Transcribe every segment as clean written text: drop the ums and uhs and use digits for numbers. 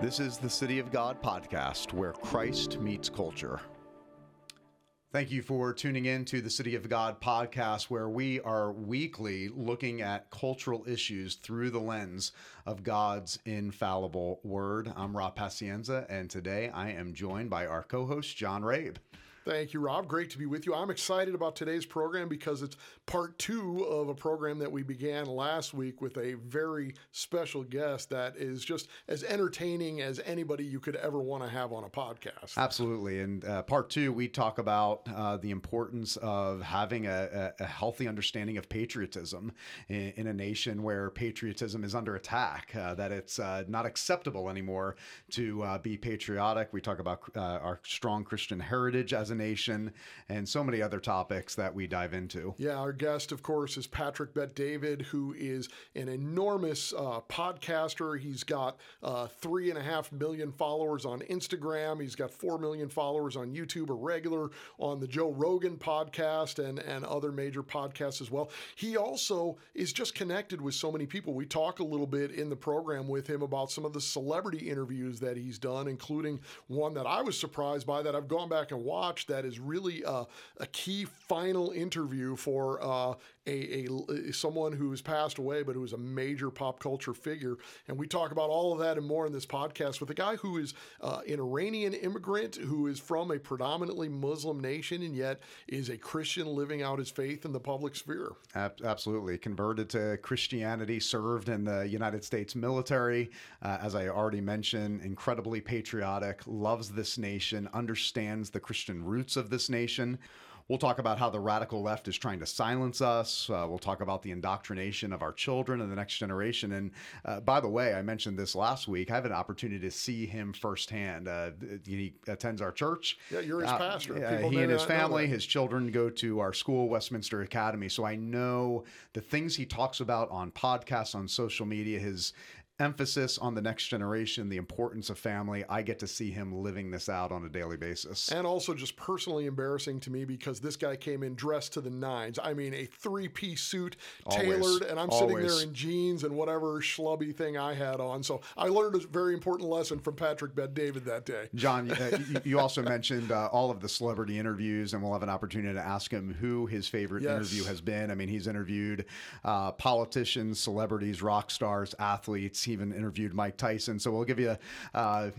This is the City of God podcast, where Christ meets culture. Thank you for tuning in to the City of God podcast, where we are weekly looking at cultural issues through the lens of God's infallible word. I'm Rob Pacienza, and today I am joined by our co-host, John Rabe. Thank you, Rob. Great to be with you. I'm excited about today's program because it's part two of a program that we began last week with a very special guest that is just as entertaining as anybody you could ever want to have on a podcast. Absolutely. And part two, we talk about the importance of having a healthy understanding of patriotism in a nation where patriotism is under attack, that it's not acceptable anymore to be patriotic. We talk about our strong Christian heritage as a nation, and so many other topics that we dive into. Yeah, our guest, of course, is Patrick Bet-David, who is an enormous podcaster. He's got 3.5 million followers on Instagram. He's got 4 million followers on YouTube, a regular on the Joe Rogan podcast and other major podcasts as well. He also is just connected with so many people. We talk a little bit in the program with him about some of the celebrity interviews that he's done, including one that I was surprised by that I've gone back and watched that is really a key final interview for someone who's passed away, but who's a major pop culture figure. And we talk about all of that and more in this podcast with a guy who is an Iranian immigrant who is from a predominantly Muslim nation and yet is a Christian living out his faith in the public sphere. Absolutely. Converted to Christianity, served in the United States military. As I already mentioned, incredibly patriotic, loves this nation, understands the Christian roots of this nation. We'll talk about how the radical left is trying to silence us. We'll talk about the indoctrination of our children and the next generation. And by the way, I mentioned this last week. I have an opportunity to see him firsthand. He attends our church. Yeah, you're his pastor. He and his family, his children go to our school, Westminster Academy. So I know the things he talks about on podcasts, on social media, his emphasis on the next generation, the importance of family. I get to see him living this out on a daily basis. And also just personally embarrassing to me because this guy came in dressed to the nines. I mean, a three-piece suit, tailored, and I'm sitting there in jeans and whatever schlubby thing I had on. So I learned a very important lesson from Patrick Bet-David that day. John, you also mentioned all of the celebrity interviews, and we'll have an opportunity to ask him who his favorite interview has been. I mean, he's interviewed politicians, celebrities, rock stars, athletes. He even interviewed Mike Tyson, so we'll give you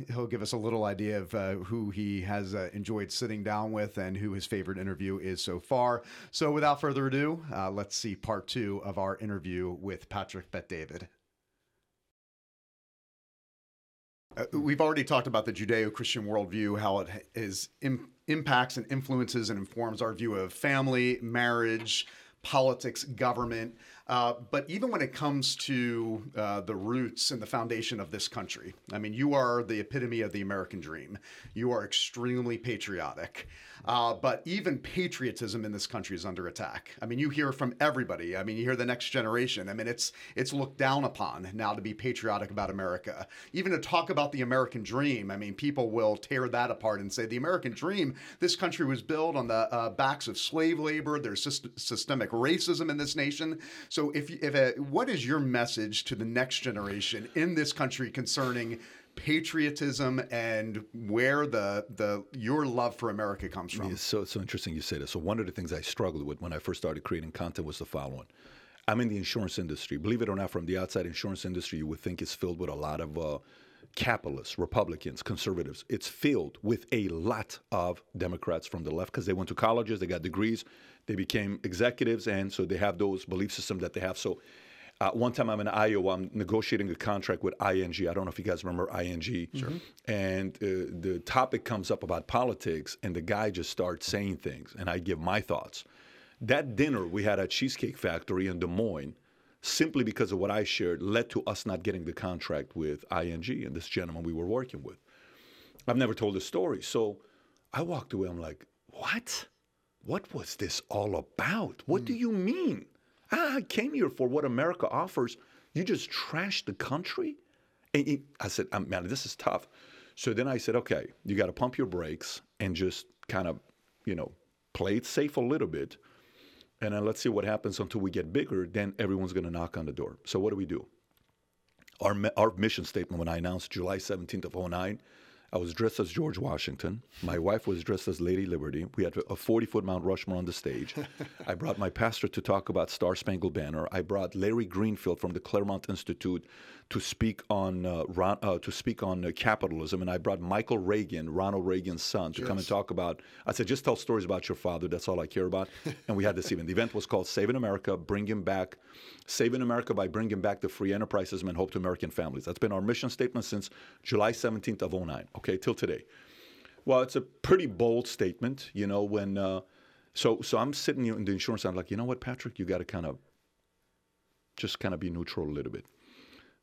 he'll give us a little idea of who he has enjoyed sitting down with and who his favorite interview is so far. So without further ado, let's see part two of our interview with Patrick Bet-David. We've already talked about the Judeo-Christian worldview, how it is impacts and influences and informs our view of family, marriage, politics, government, but even when it comes to the roots and the foundation of this country. I mean, you are the epitome of the American dream. You are extremely patriotic, but even patriotism in this country is under attack. I mean, you hear from everybody. I mean, you hear the next generation. I mean, it's looked down upon now to be patriotic about America. Even to talk about the American dream, I mean, people will tear that apart and say the American dream, this country was built on the backs of slave labor. There's systemic racism in this nation. So what is your message to the next generation in this country concerning patriotism and where your love for America comes from? Yeah, so it's so interesting you say this. So one of the things I struggled with when I first started creating content was the following. I'm in the insurance industry. Believe it or not, from the outside insurance industry, you would think it's filled with a lot of capitalists, Republicans, conservatives. It's filled with a lot of Democrats from the left because they went to colleges, they got degrees, they became executives, and so they have those belief systems that they have. So one time I'm in Iowa, I'm negotiating a contract with ING. I don't know if you guys remember ING. Sure. And the topic comes up about politics, and the guy just starts saying things, and I give my thoughts. That dinner we had at Cheesecake Factory in Des Moines, simply because of what I shared, led to us not getting the contract with ING and this gentleman we were working with. I've never told the story. So I walked away. I'm like, what? What was this all about? What do you mean? I came here for what America offers. You just trashed the country? And I said, man, this is tough. So then I said, okay, you got to pump your brakes and just kind of, you know, play it safe a little bit. And then let's see what happens until we get bigger. Then everyone's going to knock on the door. So what do we do? Our mission statement, when I announced July 17th of 2009, I was dressed as George Washington. My wife was dressed as Lady Liberty. We had a 40-foot Mount Rushmore on the stage. I brought my pastor to talk about Star Spangled Banner. I brought Larry Greenfield from the Claremont Institute to speak on capitalism, and I brought Michael Reagan, Ronald Reagan's son, to come and talk about. I said, just tell stories about your father. That's all I care about. And we had this event. The event was called Saving America, Bring Him Back. Saving America by bringing back the free enterprisism and hope to American families. That's been our mission statement since July 17th of 2009. Okay, till today. Well, it's a pretty bold statement, you know, when so I'm sitting in the insurance, I'm like, you know what, Patrick, you got to kind of be neutral a little bit.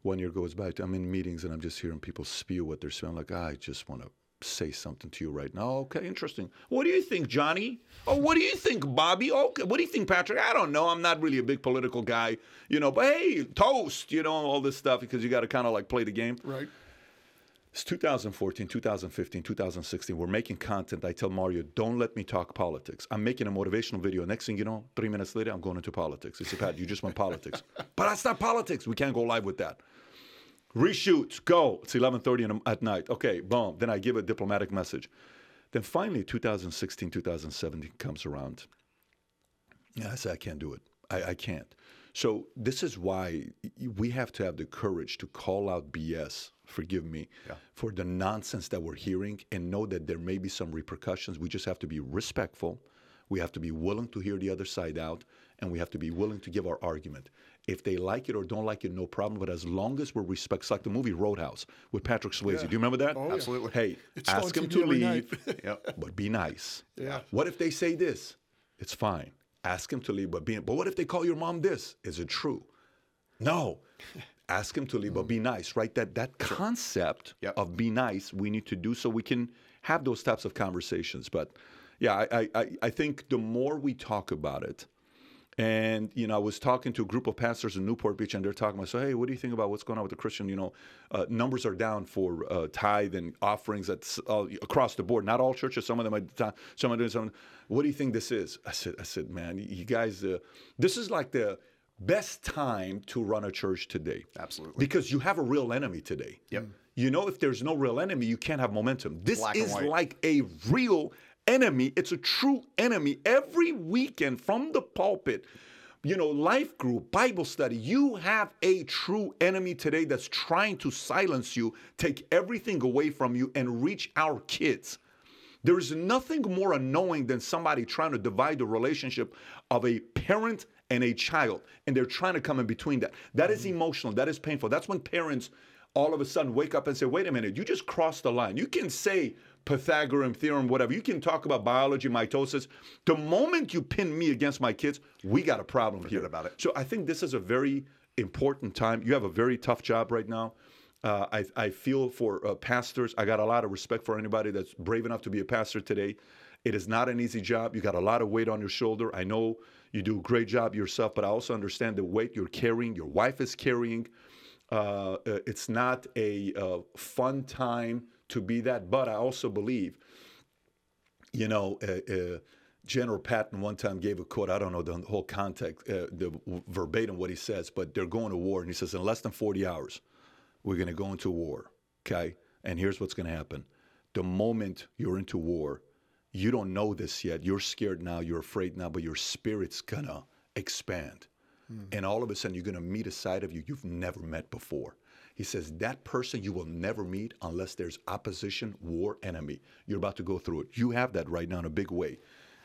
1 year goes by, I'm in meetings and I'm just hearing people spew what they're spewing. I'm like, I just want to say something to you right now. Okay, interesting. What do you think, Johnny? Oh, what do you think, Bobby? Okay, what do you think, Patrick? I don't know. I'm not really a big political guy, you know, but hey, toast, you know, all this stuff, because you got to kind of like play the game. Right. It's 2014, 2015, 2016. We're making content. I tell Mario, don't let me talk politics. I'm making a motivational video. Next thing you know, 3 minutes later, I'm going into politics. It's a Pat, you just want politics. But that's not politics. We can't go live with that. Reshoot, go. It's 11:30 at night. Okay, boom. Then I give a diplomatic message. Then finally, 2016, 2017 comes around. And I say, I can't do it. I can't. So this is why we have to have the courage to call out BS, forgive me, for the nonsense that we're hearing, and know that there may be some repercussions. We just have to be respectful. We have to be willing to hear the other side out, and we have to be willing to give our argument. If they like it or don't like it, no problem. But as long as we're respect, it's like the movie Roadhouse with Patrick Swayze. Yeah. Do you remember that? Oh, absolutely. Yeah. Hey, it's ask him to leave, but be nice. Yeah. What if they say this? It's fine. Ask him to leave, but what if they call your mom this? Is it true? No. Ask him to leave, but be nice, right? That concept of be nice, we need to do so we can have those types of conversations. But yeah, I think the more we talk about it, and, you know, I was talking to a group of pastors in Newport Beach, and they're talking about, so, hey, what do you think about what's going on with the Christian? You know, numbers are down for tithe and offerings across the board. Not all churches. Some of them are doing something. What do you think this is? I said, man, you guys, this is like the best time to run a church today. Absolutely. Because you have a real enemy today. Yep. You know, if there's no real enemy, you can't have momentum. This is like a real enemy. It's a true enemy. Every weekend from the pulpit, you know, life group, Bible study, you have a true enemy today that's trying to silence you, take everything away from you, and reach our kids. There is nothing more annoying than somebody trying to divide the relationship of a parent and a child, and they're trying to come in between that. That is emotional. That is painful. That's when parents all of a sudden wake up and say, wait a minute, you just crossed the line. You can say Pythagorean theorem, whatever. You can talk about biology, mitosis. The moment you pin me against my kids, we got a problem here. About it. So I think this is a very important time. You have a very tough job right now. I feel for pastors. I got a lot of respect for anybody that's brave enough to be a pastor today. It is not an easy job. You got a lot of weight on your shoulder. I know you do a great job yourself, but I also understand the weight you're carrying, your wife is carrying. It's not a fun time to be that, but I also believe, you know, General Patton one time gave a quote, I don't know the whole context, verbatim what he says, but they're going to war, and he says, in less than 40 hours, we're going to go into war, okay? And here's what's going to happen. The moment you're into war, you don't know this yet. You're scared now, you're afraid now, but your spirit's going to expand. And all of a sudden, you're going to meet a side of you you've never met before. He says, that person you will never meet unless there's opposition, war, enemy. You're about to go through it. You have that right now in a big way.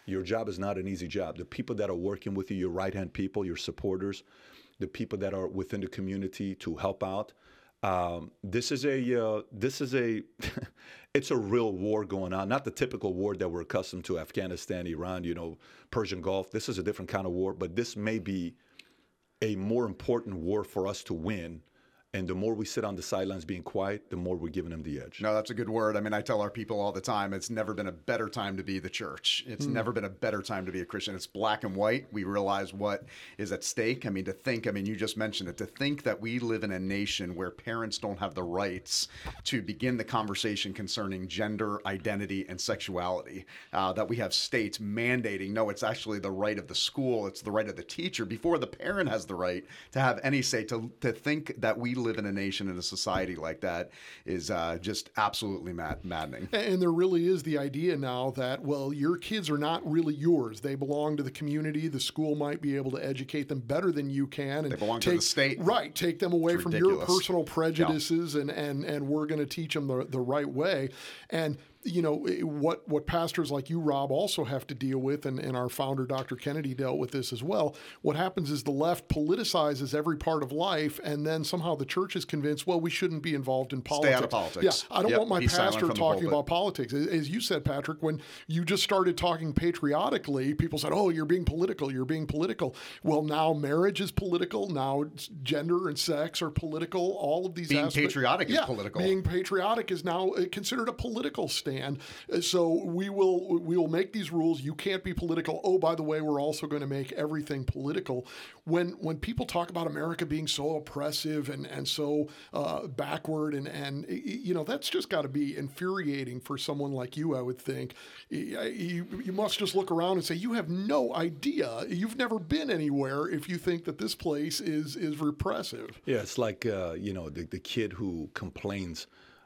Your job is not an easy job. The people that are working with you, your right-hand people, your supporters, the people that are within the community to help out. This is a it's a real war going on, not the typical war that we're accustomed to, Afghanistan, Iran, you know, Persian Gulf. This is a different kind of war, but this may be a more important war for us to win And the more we sit on the sidelines being quiet, the more we're giving them the edge. No, that's a good word. I mean, I tell our people all the time, it's never been a better time to be the church. It's never been a better time to be a Christian. It's black and white. We realize what is at stake. I mean, you just mentioned it, to think that we live in a nation where parents don't have the rights to begin the conversation concerning gender, identity, and sexuality, that we have states mandating, no, it's actually the right of the school. It's the right of the teacher before the parent has the right to have any say. To think that we live in a nation and a society like that is just absolutely maddening. And there really is the idea now that, well, your kids are not really yours. They belong to the community. The school might be able to educate them better than you can. And they belong to the state. Right. Take them away from your personal prejudices and we're going to teach them the right way. And you know, what pastors like you, Rob, also have to deal with, and our founder, Dr. Kennedy, dealt with this as well. What happens is the left politicizes every part of life, and then somehow the church is convinced, well, we shouldn't be involved in politics. Stay out of politics. Yeah, I don't want my pastor talking about politics. As you said, Patrick, when you just started talking patriotically, people said, oh, you're being political, you're being political. Well, now marriage is political. Now gender and sex are political. All of these aspects. Being patriotic is political. Being patriotic is now considered a political stance. And so we will make these rules. You can't be political. Oh, by the way, we're also going to make everything political. When people talk about America being so oppressive and so backward and you know, that's just got to be infuriating for someone like you, I would think. You must just look around and say, you have no idea. You've never been anywhere if you think that this place is repressive. Yeah, it's like the kid who complains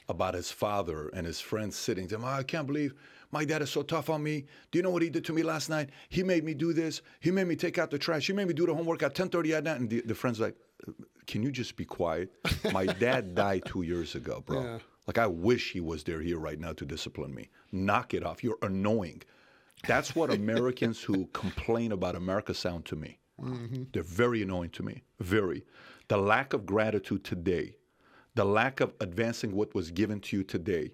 about his father and his friends sitting to him. Oh, I can't believe my dad is so tough on me. Do you know what he did to me last night? He made me do this. He made me take out the trash. He made me do the homework at 10:30 at night. And the friend's like, can you just be quiet? My dad died 2 years ago, bro. Yeah. Like, I wish he was here right now to discipline me. Knock it off. You're annoying. That's what Americans who complain about America sound to me. Mm-hmm. They're very annoying to me, very. The lack of gratitude today, the lack of advancing what was given to you today,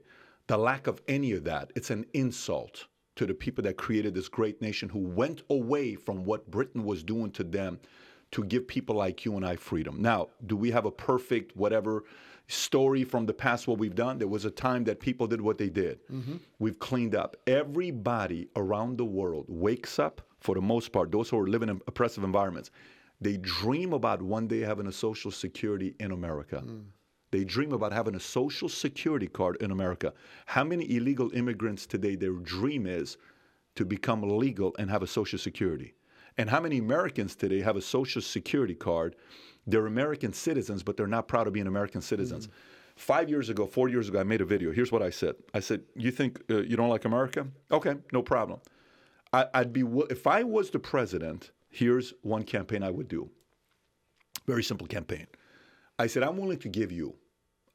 the lack of any of that, it's an insult to the people that created this great nation who went away from what Britain was doing to them to give people like you and I freedom. Now, do we have a perfect whatever story from the past what we've done? There was a time that people did what they did. Mm-hmm. We've cleaned up. Everybody around the world wakes up, for the most part, those who are living in oppressive environments. They dream about one day having a Social Security in America. Mm. They dream about having a Social Security card in America. How many illegal immigrants today, their dream is to become legal and have a Social Security? And how many Americans today have a Social Security card? They're American citizens, but they're not proud of being American citizens. Mm. 4 years ago, I made a video. Here's what I said. I said, you think you don't like America? Okay, no problem. If I was the president, here's one campaign I would do. Very simple campaign. I said, I'm willing to give you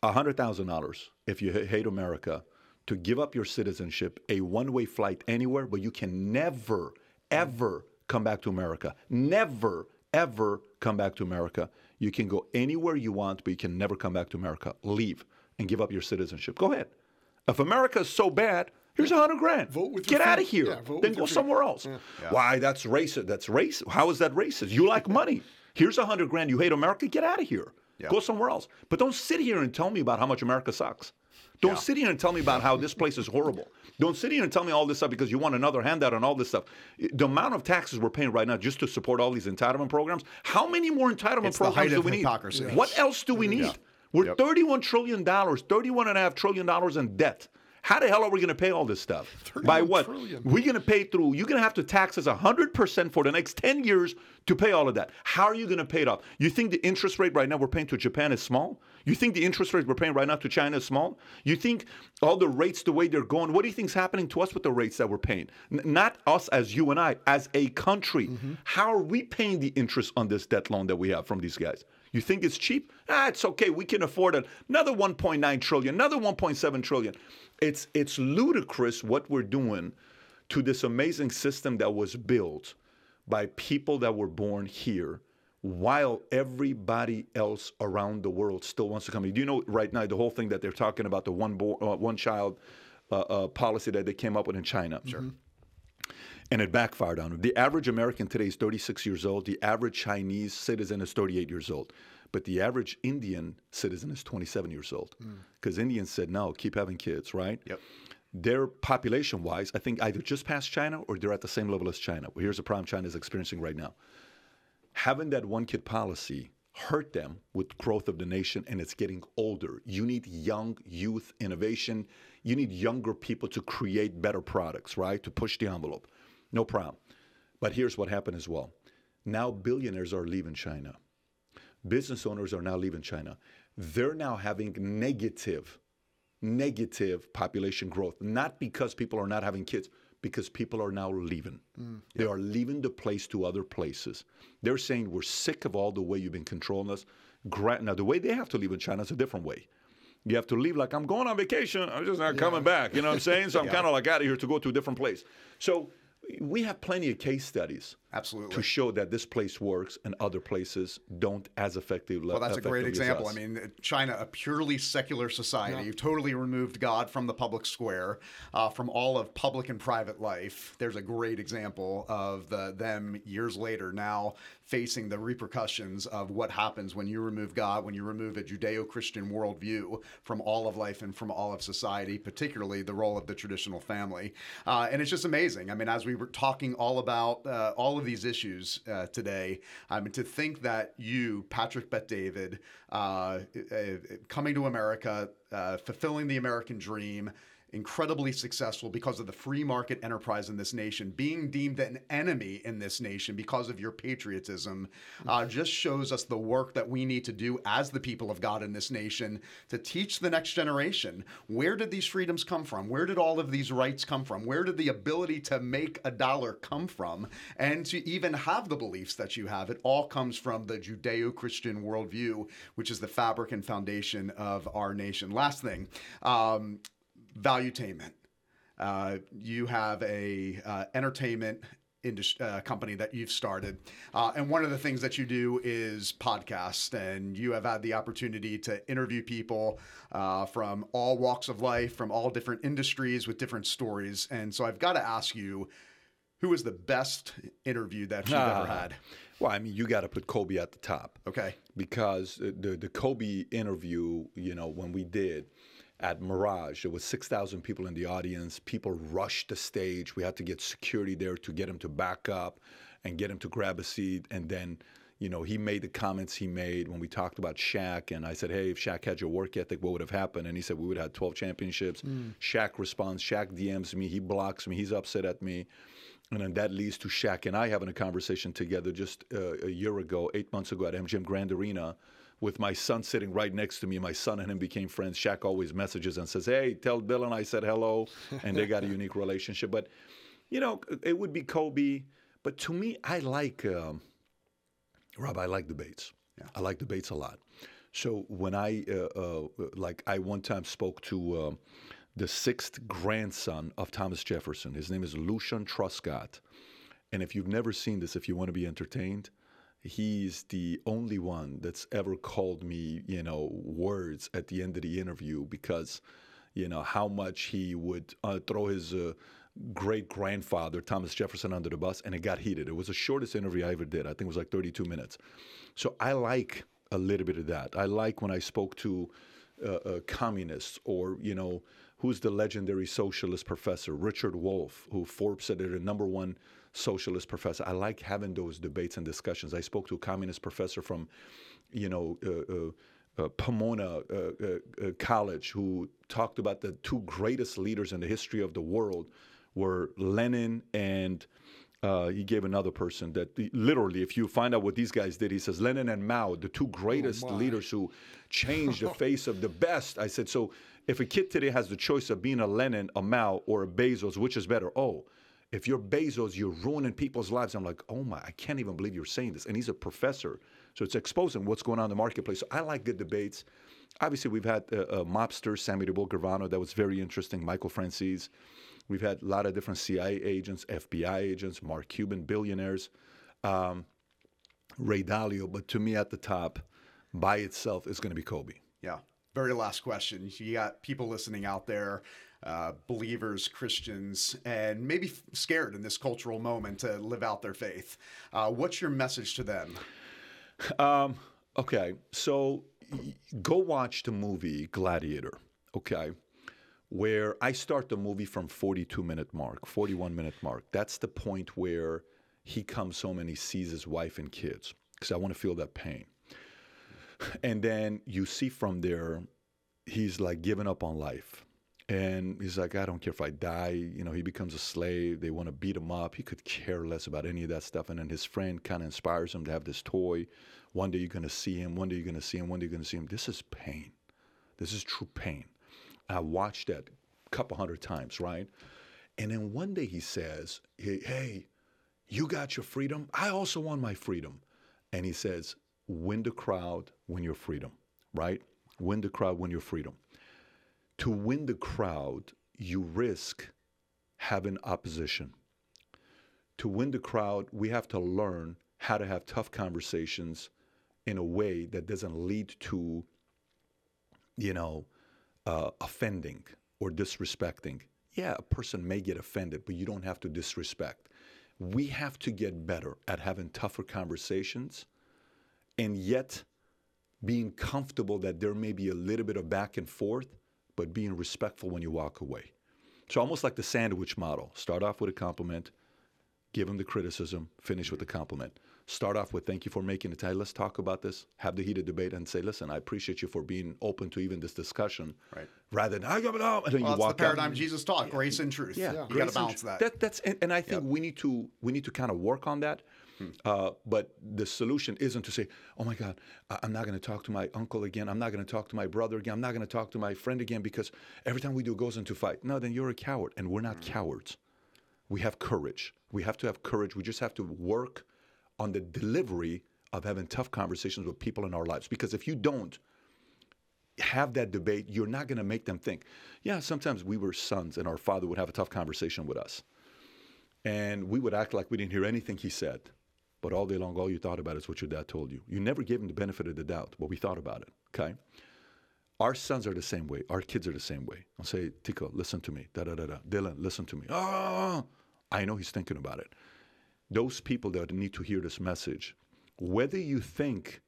$100,000 if you hate America to give up your citizenship, a one-way flight anywhere, but you can never, ever come back to America. Never, ever come back to America. You can go anywhere you want, but you can never come back to America. Leave and give up your citizenship. Go ahead. If America is so bad, here's $100,000. Get out of here. Yeah, then go somewhere else. Yeah. Yeah. Why? That's racist. That's racist. How is that racist? You like money. Here's $100,000. You hate America. Get out of here. Yeah. Go somewhere else. But don't sit here and tell me about how much America sucks. Don't sit here and tell me about how this place is horrible. Don't sit here and tell me all this stuff because you want another handout and all this stuff. The amount of taxes we're paying right now just to support all these entitlement programs, how many more entitlement programs do we need? Hypocrisy. Yes. What else do we need? Yeah. We're $31 trillion, $31.5 trillion in debt. How the hell are we going to pay all this stuff? By what? Trillion. We're going to pay through. You're going to have to tax us 100% for the next 10 years to pay all of that. How are you going to pay it off? You think the interest rate right now we're paying to Japan is small? You think the interest rate we're paying right now to China is small? You think all the rates, the way they're going, what do you think is happening to us with the rates that we're paying? Not us as you and I, as a country. Mm-hmm. How are we paying the interest on this debt loan that we have from these guys? You think it's cheap? It's okay. We can afford it. Another $1.9 trillion, another $1.7 trillion. It's ludicrous what we're doing to this amazing system that was built by people that were born here while everybody else around the world still wants to come here. Do you know right now the whole thing that they're talking about, the one child policy that they came up with in China? Sure. Mm-hmm. And it backfired on them. The average American today is 36 years old. The average Chinese citizen is 38 years old. But the average Indian citizen is 27 years old because Indians said, no, keep having kids, right? Yep. They're population-wise, I think either just past China or they're at the same level as China. Well, here's the problem China is experiencing right now. Having that one-kid policy hurt them with growth of the nation, and it's getting older. You need young youth innovation. You need younger people to create better products, right, to push the envelope. No problem. But here's what happened as well. Now billionaires are leaving China. Business owners are now leaving China. They're now having negative population growth, not because people are not having kids, because people are now leaving. They are leaving the place to other places. They're saying, we're sick of all the way you've been controlling us. Now, the way they have to leave in China is a different way. You have to leave like, I'm going on vacation, I'm just not coming back, you know what I'm saying? So I'm kind of like out of here to go to a different place. So we have plenty of case studies to show that this place works and other places don't as effectively. Well, that's a great example. I mean, China, a purely secular society, totally removed God from the public square, from all of public and private life. There's a great example of them years later now facing the repercussions of what happens when you remove God, when you remove a Judeo-Christian worldview from all of life and from all of society, particularly the role of the traditional family. And it's just amazing. I mean, as we were talking all about all of these issues today, I mean, to think that you, Patrick Bet-David, coming to America, fulfilling the American dream, incredibly successful because of the free market enterprise in this nation, being deemed an enemy in this nation because of your patriotism, just shows us the work that we need to do as the people of God in this nation to teach the next generation. Where did these freedoms come from? Where did all of these rights come from? Where did the ability to make a dollar come from? And to even have the beliefs that you have, it all comes from the Judeo-Christian worldview, which is the fabric and foundation of our nation. Last thing, Valuetainment. You have a entertainment company that you've started. And one of the things that you do is podcast, and you have had the opportunity to interview people from all walks of life, from all different industries with different stories. And so I've got to ask you, who is the best interview that you've ever had? Well, I mean, you got to put Kobe at the top. Okay. Because the Kobe interview, you know, when we did, at Mirage, there was 6,000 people in the audience. People rushed the stage. We had to get security there to get him to back up and get him to grab a seat. And then, you know, he made the comments he made when we talked about Shaq. And I said, hey, if Shaq had your work ethic, what would have happened? And he said, we would have had 12 championships. Shaq responds. Shaq DMs me. He blocks me. He's upset at me. And then that leads to Shaq and I having a conversation together just a year ago, 8 months ago at MGM Grand Arena, with my son sitting right next to me. My son and him became friends. Shaq always messages and says, hey, tell Bill and I said hello. And they got a unique relationship. But, you know, it would be Kobe. But to me, I like, Rob, I like debates. Yeah. I like debates a lot. So when I, I one time spoke to the sixth grandson of Thomas Jefferson. His name is Lucian Truscott. And if you've never seen this, if you want to be entertained, he's the only one that's ever called me, you know, words at the end of the interview because, you know, how much he would throw his great-grandfather, Thomas Jefferson, under the bus, and it got heated. It was the shortest interview I ever did. I think it was like 32 minutes. So I like a little bit of that. I like when I spoke to communists or, you know, who's the legendary socialist professor, Richard Wolff, who Forbes said they're the number one socialist professor. I like having those debates and discussions. I spoke to a communist professor from, you know, Pomona College, who talked about the two greatest leaders in the history of the world were Lenin and he gave another person that literally, if you find out what these guys did, he says Lenin and Mao, the two greatest leaders who changed the face of the best. I said, so if a kid today has the choice of being a Lenin, a Mao, or a Bezos, which is better? Oh, if you're Bezos, you're ruining people's lives. I'm like, oh my, I can't even believe you're saying this. And he's a professor. So it's exposing what's going on in the marketplace. So I like good debates. Obviously, we've had mobsters, Sammy de Bolgravano, that was very interesting, Michael Francis. We've had a lot of different CIA agents, FBI agents, Mark Cuban, billionaires, Ray Dalio. But to me at the top, by itself, is going to be Kobe. Yeah. Very last question. You got people listening out there. Believers, Christians, and maybe scared in this cultural moment to live out their faith. What's your message to them? Okay, so go watch the movie Gladiator, okay, where I start the movie from 42-minute mark, 41-minute mark. That's the point where he comes home and he sees his wife and kids, because I want to feel that pain. And then you see from there, he's like giving up on life. And he's like, I don't care if I die. You know, he becomes a slave. They want to beat him up. He could care less about any of that stuff. And then his friend kind of inspires him to have this toy. One day you're going to see him. One day you're going to see him. One day you're going to see him. This is pain. This is true pain. I watched that a couple hundred times, right? And then one day he says, hey, you got your freedom. I also want my freedom. And he says, win the crowd, win your freedom, right? Win the crowd, win your freedom. To win the crowd, you risk having opposition. To win the crowd, we have to learn how to have tough conversations in a way that doesn't lead to, you know, offending or disrespecting. Yeah, a person may get offended, but you don't have to disrespect. We have to get better at having tougher conversations and yet being comfortable that there may be a little bit of back and forth, but being respectful when you walk away. So almost like the sandwich model. Start off with a compliment, give them the criticism, finish with the compliment. Start off with, thank you for making it. Hey, let's talk about this, have the heated debate, and say, listen, I appreciate you for being open to even this discussion. Right. Rather than, I got it out. And then you walk out. That's the paradigm Jesus taught, grace and truth. Yeah. You got to balance that. That's, and I think we need to kind of work on that. But the solution isn't to say, oh my God, I'm not going to talk to my uncle again. I'm not going to talk to my brother again. I'm not going to talk to my friend again because every time we do, it goes into fight. No, then you're a coward, and we're not cowards. We have courage. We have to have courage. We just have to work on the delivery of having tough conversations with people in our lives. Because if you don't have that debate, you're not going to make them think. Yeah, sometimes we were sons, and our father would have a tough conversation with us. And we would act like we didn't hear anything he said. But all day long, all you thought about is what your dad told you. You never gave him the benefit of the doubt, but we thought about it, okay? Our sons are the same way. Our kids are the same way. I'll say, Tico, listen to me, da-da-da-da. Dylan, listen to me. Oh, I know he's thinking about it. Those people that need to hear this message, whether you think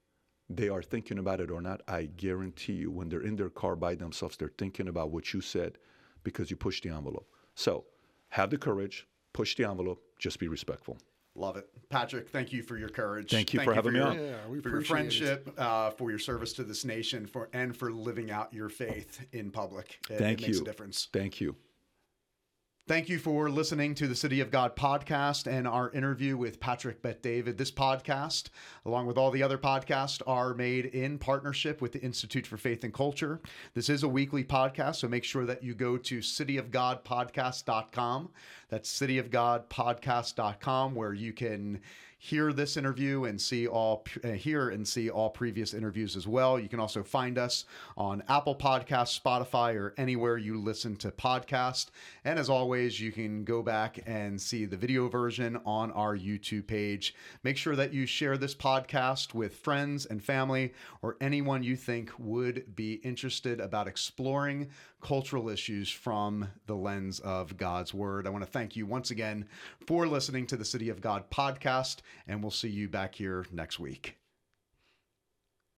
they are thinking about it or not, I guarantee you when they're in their car by themselves, they're thinking about what you said because you pushed the envelope. So have the courage, push the envelope, just be respectful. Love it. Patrick, thank you for your courage. Thank you for having me on. We appreciate your friendship, for your service to this nation, and for living out your faith in public. It makes a difference. Thank you. Thank you for listening to the City of God podcast and our interview with Patrick Bet-David. This podcast, along with all the other podcasts, are made in partnership with the Institute for Faith and Culture. This is a weekly podcast, so make sure that you go to cityofgodpodcast.com. That's cityofgodpodcast.com, where you can hear this interview and see all previous interviews as well. You can also find us on Apple Podcasts, Spotify, or anywhere you listen to podcasts. And as always, you can go back and see the video version on our YouTube page. Make sure that you share this podcast with friends and family or anyone you think would be interested about exploring cultural issues from the lens of God's Word. I want to thank you once again for listening to the City of God podcast. And we'll see you back here next week.